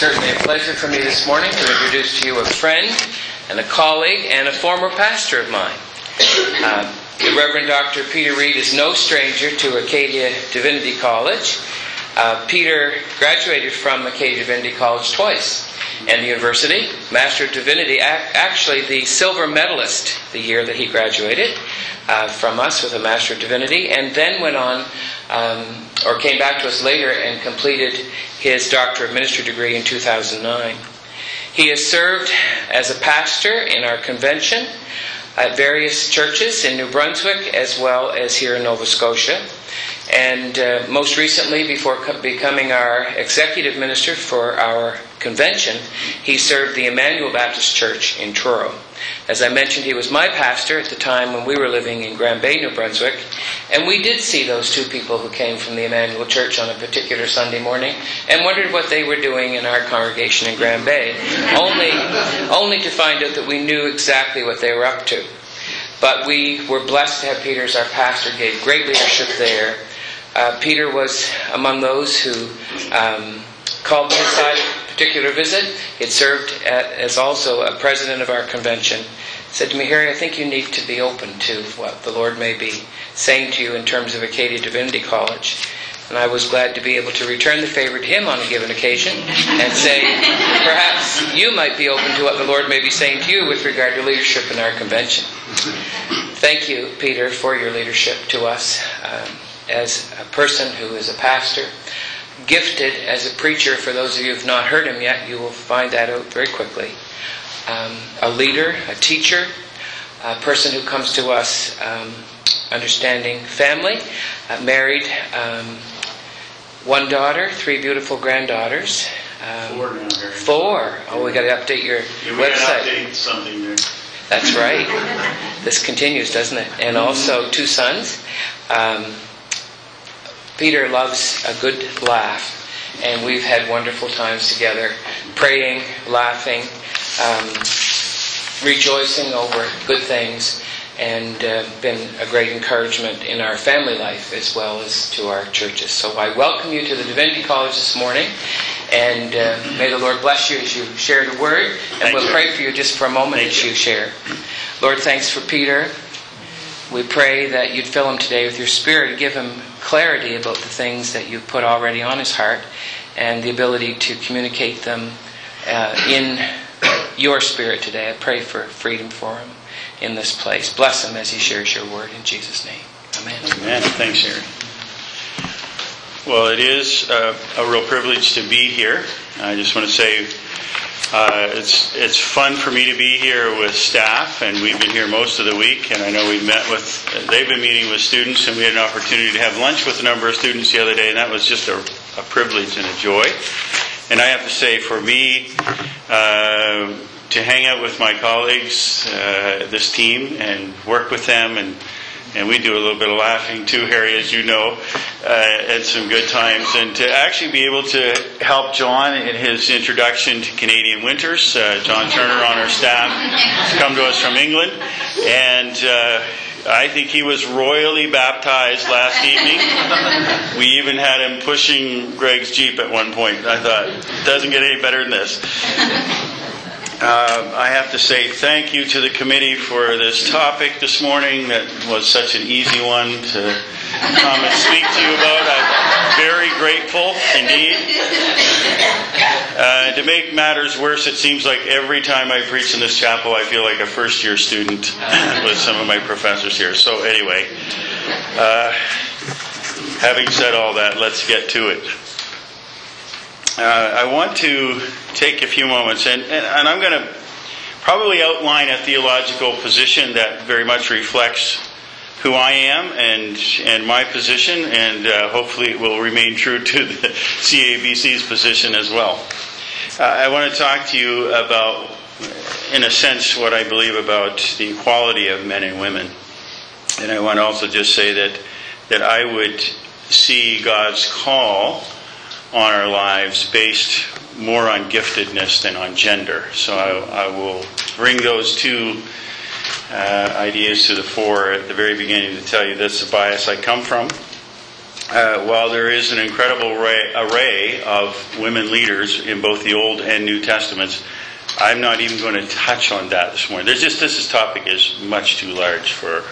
certainly a pleasure for me this morning to introduce to you a friend and a colleague and a former pastor of mine. The Reverend Dr. Peter Reed is no stranger to Acadia Divinity College. Peter graduated from Acadia Divinity College twice and the university, Master of Divinity, actually the silver medalist the year that he graduated from us with a Master of Divinity, and then went on or came back to us later and completed his Doctor of Ministry degree in 2009. He has served as a pastor in our convention at various churches in New Brunswick as well as here in Nova Scotia. And most recently, before becoming our executive minister for our convention, he served the Emmanuel Baptist Church in Truro. As I mentioned, he was my pastor at the time when we were living in Grand Bay, New Brunswick, and we did see those two people who came from the Emmanuel Church on a particular Sunday morning and wondered what they were doing in our congregation in Grand Bay, only to find out that we knew exactly what they were up to. But we were blessed to have Peter as our pastor, gave great leadership there. Peter was among those who called me aside at a particular visit. He had served as also a president of our convention. Said to me, Harry, I think you need to be open to what the Lord may be saying to you in terms of Acadia Divinity College. And I was glad to be able to return the favor to him on a given occasion and say, perhaps you might be open to what the Lord may be saying to you with regard to leadership in our convention. Thank you, Peter, for your leadership to us as a person who is a pastor, gifted as a preacher. For those of you who have not heard him yet, you will find that out very quickly. A leader, a teacher, a person who comes to us understanding family, married, one daughter, three beautiful granddaughters. Four now, Harry. Four. Oh, we got to update your website. We got to update something there. That's right. This continues, doesn't it? And also two sons. Peter loves a good laugh. And we've had wonderful times together, praying, laughing, rejoicing over good things, and been a great encouragement in our family life as well as to our churches. So I welcome you to the Divinity College this morning, and may the Lord bless you as you share the Word, and we'll pray for you just for a moment as you share. Lord, thanks for Peter. We pray that you'd fill him today with your Spirit, give him clarity about the things that you've put already on his heart, and the ability to communicate them in your Spirit today. I pray for freedom for him in this place. Bless him as he shares your word in Jesus' name. Amen. Amen. Thanks, Harry. Well, it is a real privilege to be here. I just want to say it's fun for me to be here with staff, and we've been here most of the week, and I know we've met with, they've been meeting with students, and we had an opportunity to have lunch with a number of students the other day, and that was just a privilege and a joy. And I have to say, for me, to hang out with my colleagues, this team, and work with them, and we do a little bit of laughing too, Harry, as you know, at some good times, and to actually be able to help John in his introduction to Canadian winters. John Turner on our staff has come to us from England, and I think he was royally baptized last evening. We even had him pushing Greg's Jeep at one point. I thought, it doesn't get any better than this. I have to say thank you to the committee for this topic this morning. That was such an easy one to come and speak to you about. I'm very grateful indeed. To make matters worse, it seems like every time I preach in this chapel, I feel like a first-year student with some of my professors here. So anyway, having said all that, let's get to it. I want to take a few moments, and I'm going to probably outline a theological position that very much reflects who I am and my position, and hopefully it will remain true to the CABC's position as well. I want to talk to you about, in a sense, what I believe about the equality of men and women. And I want to also just say that I would see God's call on our lives based more on giftedness than on gender. So I will bring those two ideas to the fore at the very beginning to tell you that's the bias I come from. while there is an incredible array of women leaders in both the Old and New Testaments, I'm not even going to touch on that this morning. There's just this topic is much too large for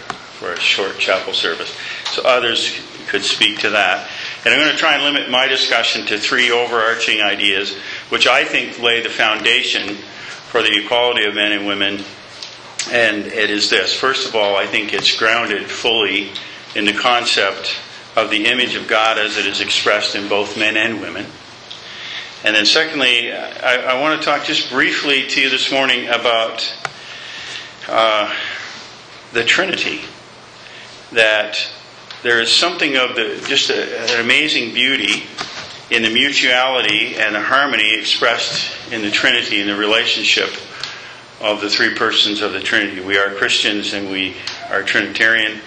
a short chapel service. So others could speak to that. And I'm going to try and limit my discussion to three overarching ideas, which I think lay the foundation for the equality of men and women. And it is this. First of all, I think it's grounded fully in the concept of the image of God as it is expressed in both men and women. And then secondly, I want to talk just briefly to you this morning about the Trinity. That there is something of an amazing beauty in the mutuality and the harmony expressed in the Trinity, in the relationship of the three persons of the Trinity. We are Christians and we are Trinitarian,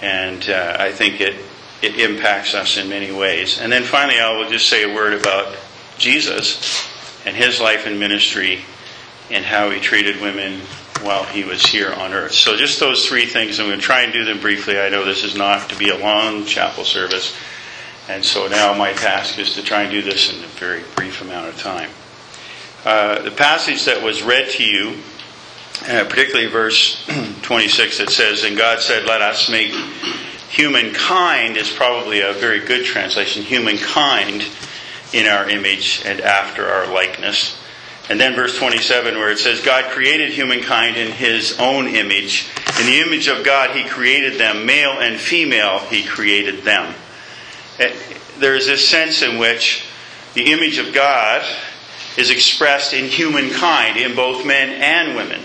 and I think it impacts us in many ways. And then finally, I will just say a word about Jesus and his life and ministry and how he treated women while he was here on earth. So just those three things. I'm going to try and do them briefly. I know this is not to be a long chapel service, and so now my task is to try and do this in a very brief amount of time. The passage that was read to you, particularly verse 26, that says, "And God said, let us make humankind," is probably a very good translation, humankind, in our image and after our likeness. And then verse 27, where it says, "God created humankind in his own image. In the image of God he created them. Male and female he created them." There is this sense in which the image of God is expressed in humankind, in both men and women.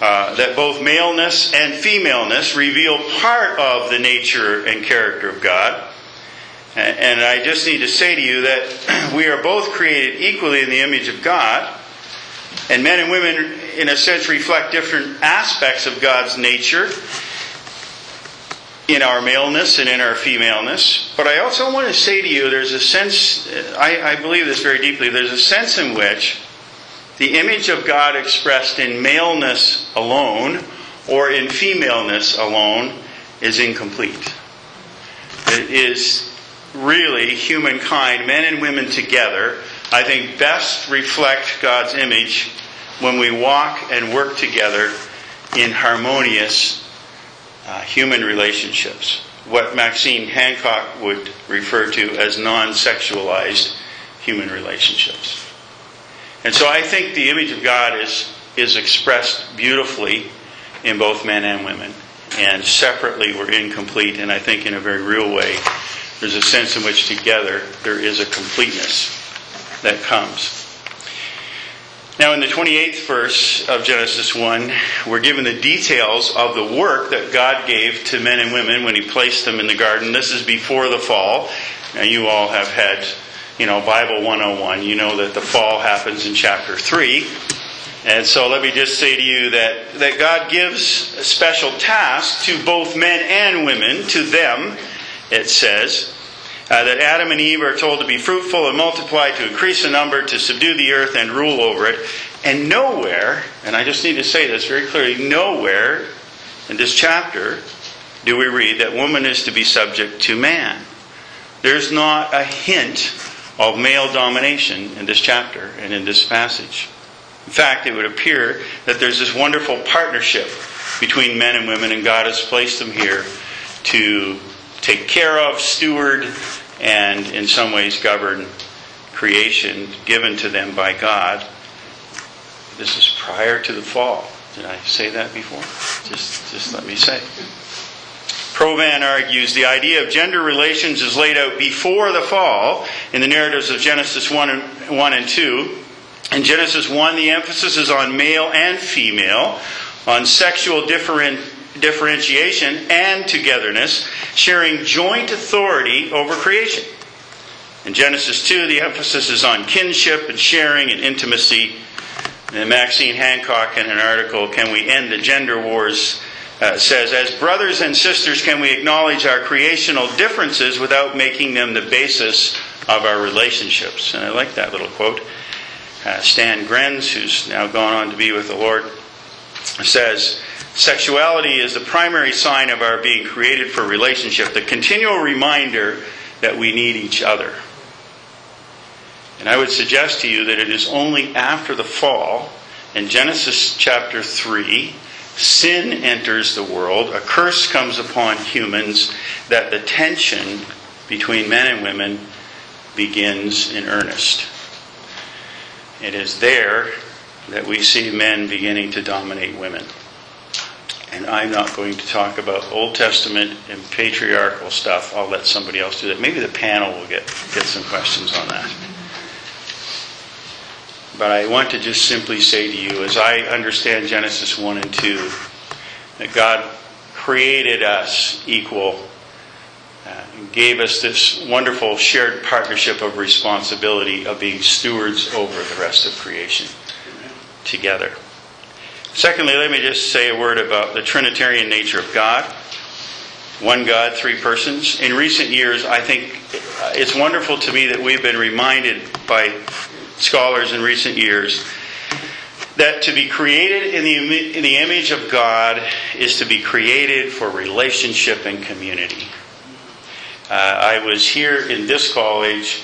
That both maleness and femaleness reveal part of the nature and character of God. And I just need to say to you that we are both created equally in the image of God. And men and women, in a sense, reflect different aspects of God's nature in our maleness and in our femaleness. But I also want to say to you, there's a sense, I believe this very deeply, there's a sense in which the image of God expressed in maleness alone or in femaleness alone is incomplete. It is really humankind, men and women together, I think best reflect God's image when we walk and work together in harmonious human relationships. What Maxine Hancock would refer to as non-sexualized human relationships. And so I think the image of God is expressed beautifully in both men and women. And separately we're incomplete, and I think in a very real way there's a sense in which together there is a completeness that comes. Now in the 28th verse of Genesis 1, we're given the details of the work that God gave to men and women when he placed them in the garden. This is before the fall. Now you all have had, Bible 101. You know that the fall happens in chapter 3. And so let me just say to you that God gives a special task to both men and women, to them. It says that Adam and Eve are told to be fruitful and multiply, to increase in number, to subdue the earth and rule over it. And nowhere, and I just need to say this very clearly, nowhere in this chapter do we read that woman is to be subject to man. There's not a hint of male domination in this chapter and in this passage. In fact, it would appear that there's this wonderful partnership between men and women, and God has placed them here to take care of, steward, and in some ways govern creation given to them by God. This is prior to the fall. Did I say that before? Just let me say. Provan argues the idea of gender relations is laid out before the fall in the narratives of Genesis 1 and 2. In Genesis 1, the emphasis is on male and female, on sexual differentiation and togetherness, sharing joint authority over creation. In Genesis 2, the emphasis is on kinship and sharing and intimacy. And Maxine Hancock, in an article, "Can We End the Gender Wars?" says, "As brothers and sisters, can we acknowledge our creational differences without making them the basis of our relationships?" And I like that little quote. Stan Grenz, who's now gone on to be with the Lord, says, Sexuality is the primary sign of our being created for relationship, the continual reminder that we need each other. And I would suggest to you that it is only after the fall, in Genesis chapter 3, sin enters the world, a curse comes upon humans, that the tension between men and women begins in earnest. It is there that we see men beginning to dominate women. And I'm not going to talk about Old Testament and patriarchal stuff. I'll let somebody else do that. Maybe the panel will get some questions on that. But I want to just simply say to you, as I understand Genesis 1 and 2, that God created us equal and gave us this wonderful shared partnership of responsibility of being stewards over the rest of creation together. Secondly, let me just say a word about the Trinitarian nature of God. One God, three persons. In recent years, I think it's wonderful to me that we've been reminded by scholars in recent years that to be created in the image of God is to be created for relationship and community. I was here in this college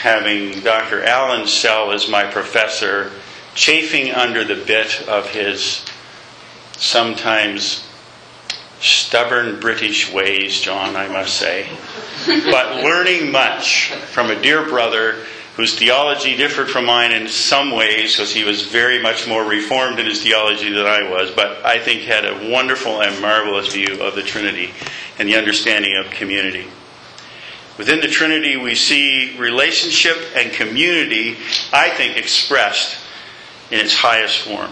having Dr. Alan Sell as my professor, chafing under the bit of his sometimes stubborn British ways, John, I must say, but learning much from a dear brother whose theology differed from mine in some ways, because he was very much more reformed in his theology than I was, but I think had a wonderful and marvelous view of the Trinity and the understanding of community. Within the Trinity, we see relationship and community, I think, expressed in its highest form.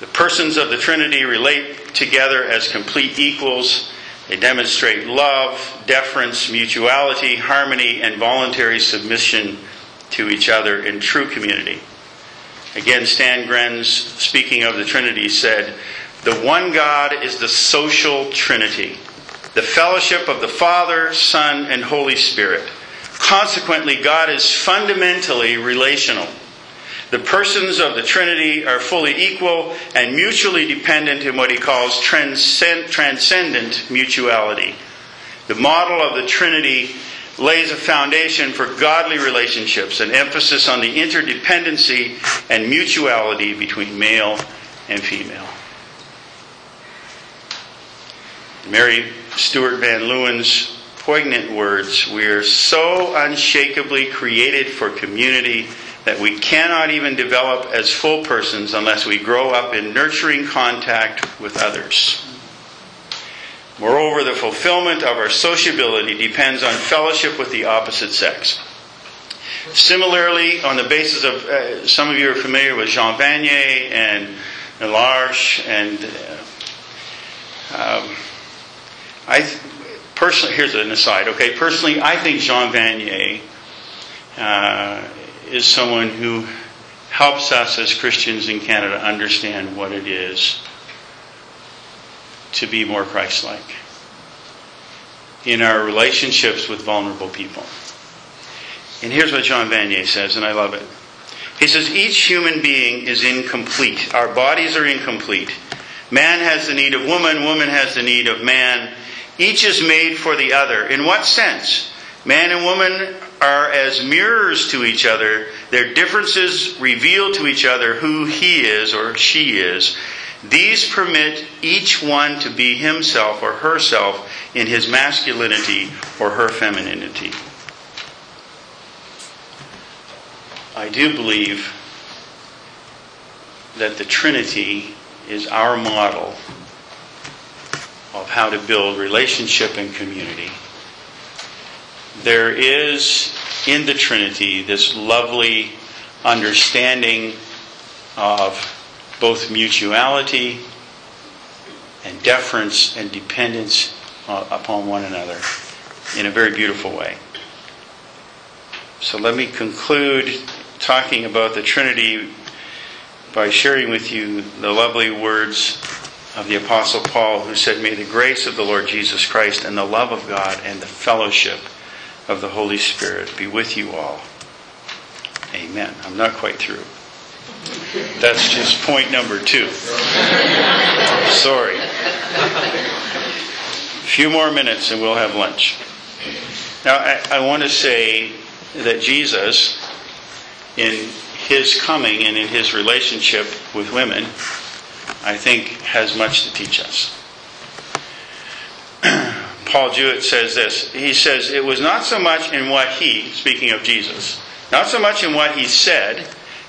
The persons of the Trinity relate together as complete equals. They demonstrate love, deference, mutuality, harmony, and voluntary submission to each other in true community. Again, Stan Grenz, speaking of the Trinity, said, "The one God is the social Trinity, the fellowship of the Father, Son, and Holy Spirit. Consequently, God is fundamentally relational. The persons of the Trinity are fully equal and mutually dependent in what he calls transcendent mutuality. The model of the Trinity lays a foundation for godly relationships, an emphasis on the interdependency and mutuality between male and female." Mary Stuart Van Leeuwen's poignant words, "We are so unshakably created for community that we cannot even develop as full persons unless we grow up in nurturing contact with others. Moreover, the fulfillment of our sociability depends on fellowship with the opposite sex." Similarly, on the basis of, some of you are familiar with Jean Vanier and Larche, and I personally, here's an aside, okay? Personally, I think Jean Vanier is someone who helps us as Christians in Canada understand what it is to be more Christ-like in our relationships with vulnerable people. And here's what Jean Vanier says, and I love it. He says, "Each human being is incomplete. Our bodies are incomplete. Man has the need of woman. Woman has the need of man. Each is made for the other. In what sense? Man and woman are as mirrors to each other. Their differences reveal to each other who he is or she is. These permit each one to be himself or herself in his masculinity or her femininity." I do believe that the Trinity is our model of how to build relationship and community. There is in the Trinity this lovely understanding of both mutuality and deference and dependence upon one another in a very beautiful way. So let me conclude talking about the Trinity by sharing with you the lovely words of the Apostle Paul, who said, "May the grace of the Lord Jesus Christ and the love of God and the fellowship of the Holy Spirit be with you all. Amen." I'm not quite through. That's just point number 2. Sorry. A few more minutes and we'll have lunch. Now, I want to say that Jesus, in his coming and in his relationship with women, I think has much to teach us. Paul Jewett says this. He says, it was not so much in what he, speaking of Jesus, not so much in what he said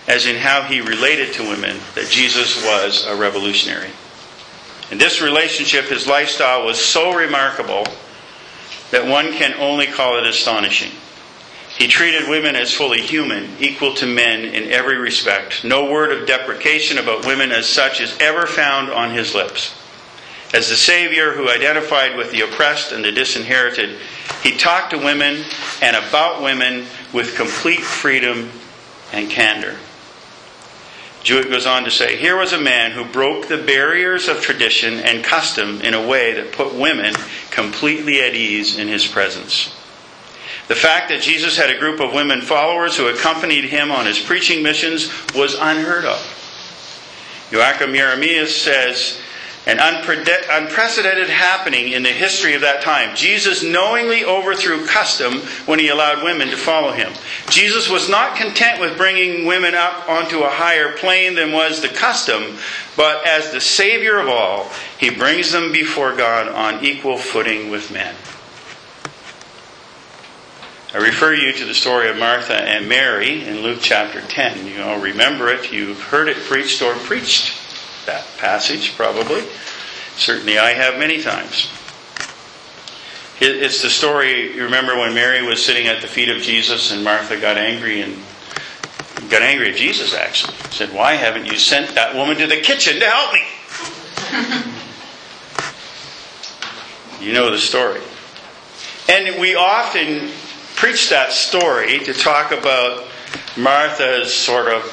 as in how he related to women that Jesus was a revolutionary. In this relationship, his lifestyle was so remarkable that one can only call it astonishing. He treated women as fully human, equal to men in every respect. No word of deprecation about women as such is ever found on his lips. As the Savior who identified with the oppressed and the disinherited, he talked to women and about women with complete freedom and candor. Jewett goes on to say, here was a man who broke the barriers of tradition and custom in a way that put women completely at ease in his presence. The fact that Jesus had a group of women followers who accompanied him on his preaching missions was unheard of. Joachim Jeremias says, an unprecedented happening in the history of that time. Jesus knowingly overthrew custom when he allowed women to follow him. Jesus was not content with bringing women up onto a higher plane than was the custom, but as the Savior of all, he brings them before God on equal footing with men. I refer you to the story of Martha and Mary in Luke chapter 10. You all remember it. You've heard it preached or preached. That passage, probably. Certainly I have many times. It's the story, you remember, when Mary was sitting at the feet of Jesus and Martha got angry at Jesus, actually. Said, why haven't you sent that woman to the kitchen to help me? You know the story. And we often preach that story to talk about Martha's sort of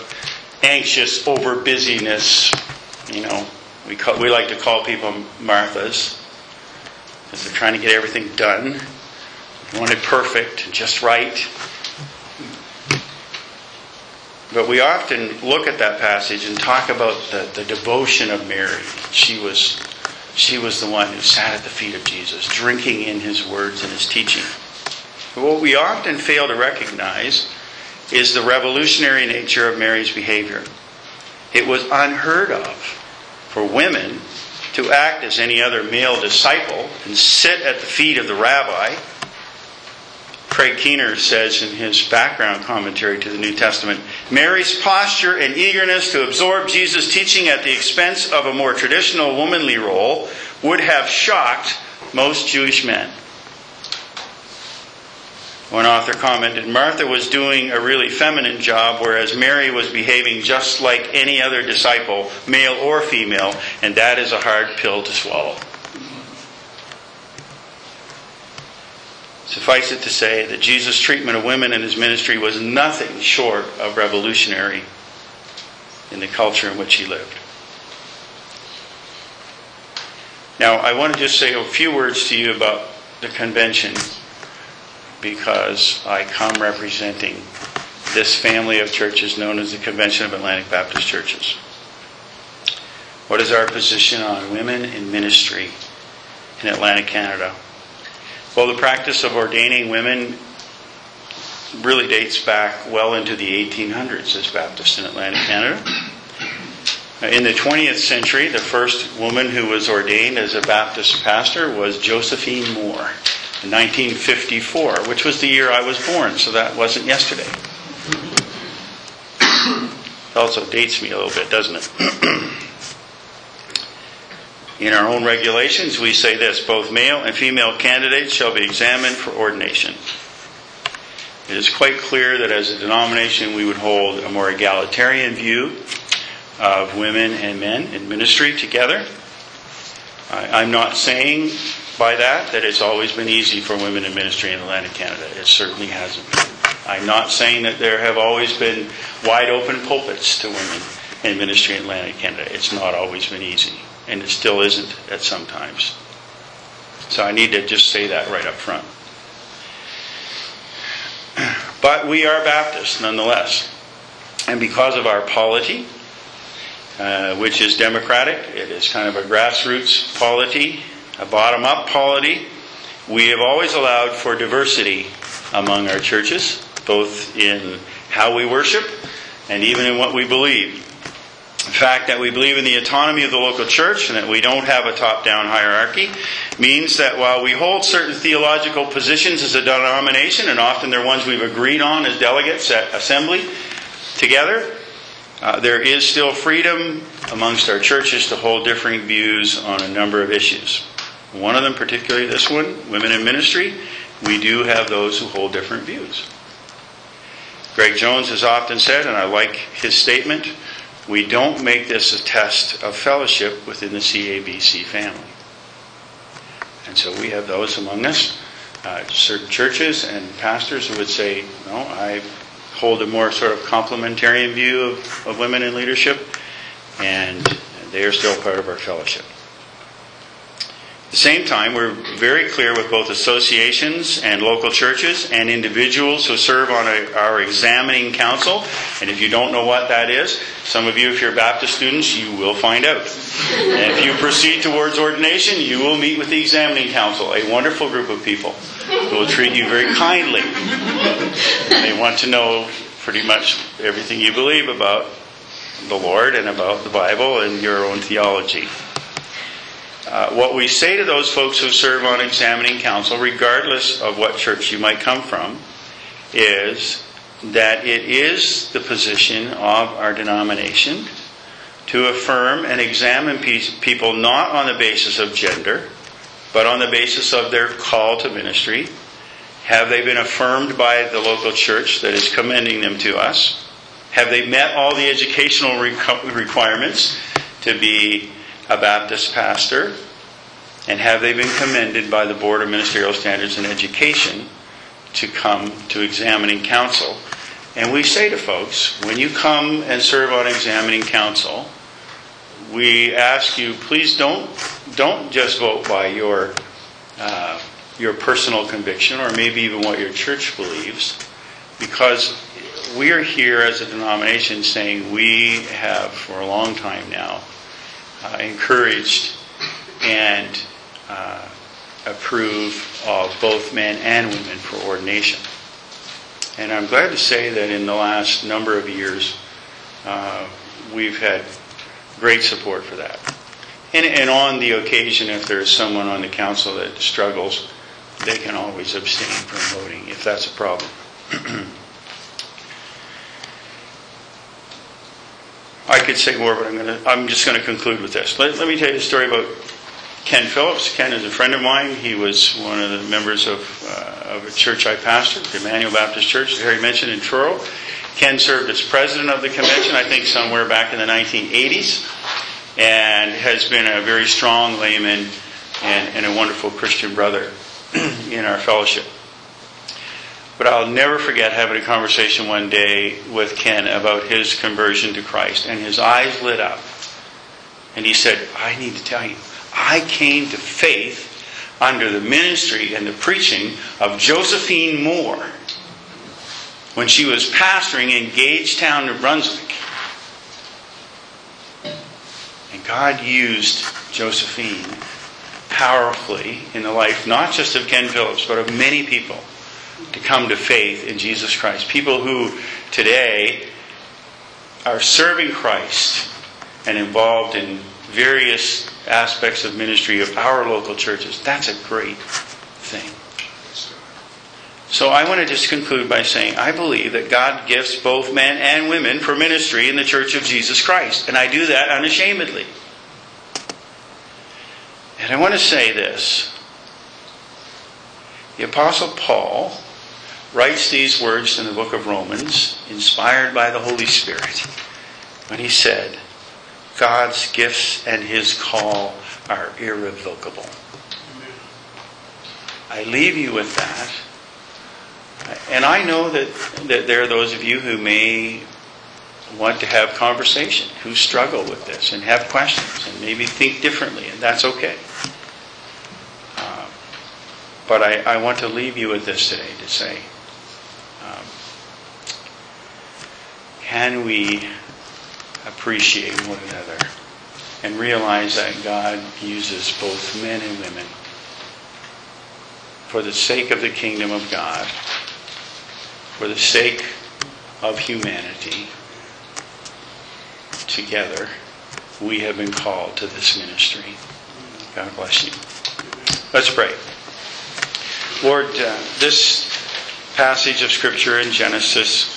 anxious over busyness. You know, we like to call people Marthas because they're trying to get everything done. They want it perfect and just right. But we often look at that passage and talk about the devotion of Mary. She was the one who sat at the feet of Jesus, drinking in his words and his teaching. But what we often fail to recognize is the revolutionary nature of Mary's behavior. It was unheard of for women to act as any other male disciple and sit at the feet of the rabbi. Craig Keener says in his background commentary to the New Testament, Mary's posture and eagerness to absorb Jesus' teaching at the expense of a more traditional womanly role would have shocked most Jewish men. One author commented, Martha was doing a really feminine job, whereas Mary was behaving just like any other disciple, male or female, and that is a hard pill to swallow. Suffice it to say that Jesus' treatment of women in his ministry was nothing short of revolutionary in the culture in which he lived. Now, I want to just say a few words to you about the convention, because I come representing this family of churches known as the Convention of Atlantic Baptist Churches. What is our position on women in ministry in Atlantic Canada? Well, the practice of ordaining women really dates back well into the 1800s as Baptists in Atlantic Canada. In the 20th century, the first woman who was ordained as a Baptist pastor was Josephine Moore. In 1954, which was the year I was born, so that wasn't yesterday. It also dates me a little bit, doesn't it? In our own regulations, we say this, both male and female candidates shall be examined for ordination. It is quite clear that as a denomination we would hold a more egalitarian view of women and men in ministry together. I'm not saying by that it's always been easy for women in ministry in Atlantic Canada. It certainly hasn't been. I'm not saying that there have always been wide open pulpits to women in ministry in Atlantic Canada. It's not always been easy. And it still isn't at some times. So I need to just say that right up front. But we are Baptists nonetheless. And because of our polity, which is democratic. It is kind of a grassroots polity, a bottom-up polity. We have always allowed for diversity among our churches, both in how we worship and even in what we believe. The fact that we believe in the autonomy of the local church and that we don't have a top-down hierarchy means that while we hold certain theological positions as a denomination, and often they're ones we've agreed on as delegates at assembly together, there is still freedom amongst our churches to hold differing views on a number of issues. One of them, particularly this one, women in ministry, we do have those who hold different views. Greg Jones has often said, and I like his statement, we don't make this a test of fellowship within the CABC family. And so we have those among us, certain churches and pastors who would say, no, I hold a more sort of complementarian view of women in leadership, and they are still part of our fellowship. At the same time, we're very clear with both associations and local churches and individuals who serve on our examining council. And if you don't know what that is, some of you, if you're Baptist students, you will find out. And if you proceed towards ordination, you will meet with the examining council, a wonderful group of people who will treat you very kindly. They want to know pretty much everything you believe about the Lord and about the Bible and your own theology. What we say to those folks who serve on examining council, regardless of what church you might come from, is that it is the position of our denomination to affirm and examine people not on the basis of gender, but on the basis of their call to ministry. Have they been affirmed by the local church that is commending them to us? Have they met all the educational requirements to be a Baptist pastor, and have they been commended by the Board of Ministerial Standards and Education to come to examining council? And we say to folks, when you come and serve on examining council, we ask you, please don't just vote by your personal conviction or maybe even what your church believes, because we are here as a denomination saying we have for a long time now encouraged and approve of both men and women for ordination. And I'm glad to say that in the last number of years, we've had great support for that. And on the occasion, if there's someone on the council that struggles, they can always abstain from voting if that's a problem. I could say more, but I'm just going to conclude with this. Let me tell you a story about Ken Phillips. Ken is a friend of mine. He was one of the members of a church I pastored, the Emmanuel Baptist Church, that Harry mentioned in Truro. Ken served as president of the convention, I think somewhere back in the 1980s, and has been a very strong layman and a wonderful Christian brother in our fellowship. But I'll never forget having a conversation one day with Ken about his conversion to Christ. And his eyes lit up. And he said, I need to tell you, I came to faith under the ministry and the preaching of Josephine Moore when she was pastoring in Gagetown, New Brunswick. And God used Josephine powerfully in the life, not just of Ken Phillips, but of many people, to come to faith in Jesus Christ. People who today are serving Christ and involved in various aspects of ministry of our local churches. That's a great thing. So I want to just conclude by saying I believe that God gifts both men and women for ministry in the Church of Jesus Christ. And I do that unashamedly. And I want to say this. The Apostle Paul writes these words in the book of Romans, inspired by the Holy Spirit, when he said, God's gifts and His call are irrevocable. I leave you with that. And I know that there are those of you who may want to have conversation, who struggle with this and have questions and maybe think differently, and that's okay. But I want to leave you with this today to say, can we appreciate one another and realize that God uses both men and women for the sake of the kingdom of God, for the sake of humanity. Together, we have been called to this ministry. God bless you. Let's pray. Lord, this passage of Scripture in Genesis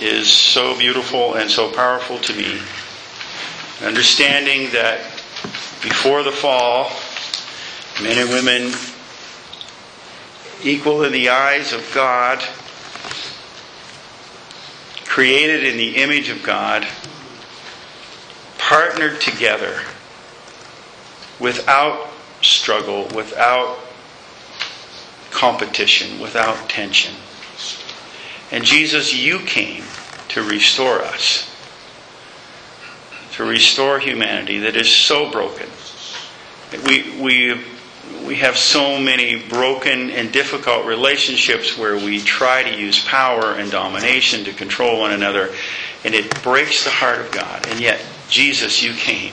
is so beautiful and so powerful to me. Understanding that before the fall, men and women equal in the eyes of God, created in the image of God, partnered together without struggle, without competition, without tension. And Jesus, you came to restore us, to restore humanity that is so broken. We have so many broken and difficult relationships where we try to use power and domination to control one another, and it breaks the heart of God. And yet, Jesus, you came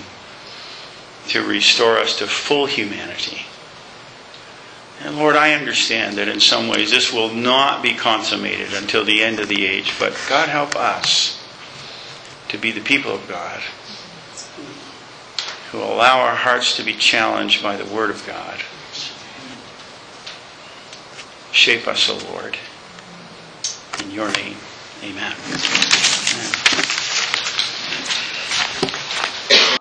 to restore us to full humanity. And Lord, I understand that in some ways this will not be consummated until the end of the age. But God, help us to be the people of God who allow our hearts to be challenged by the Word of God. Shape us, O Lord. In your name, amen.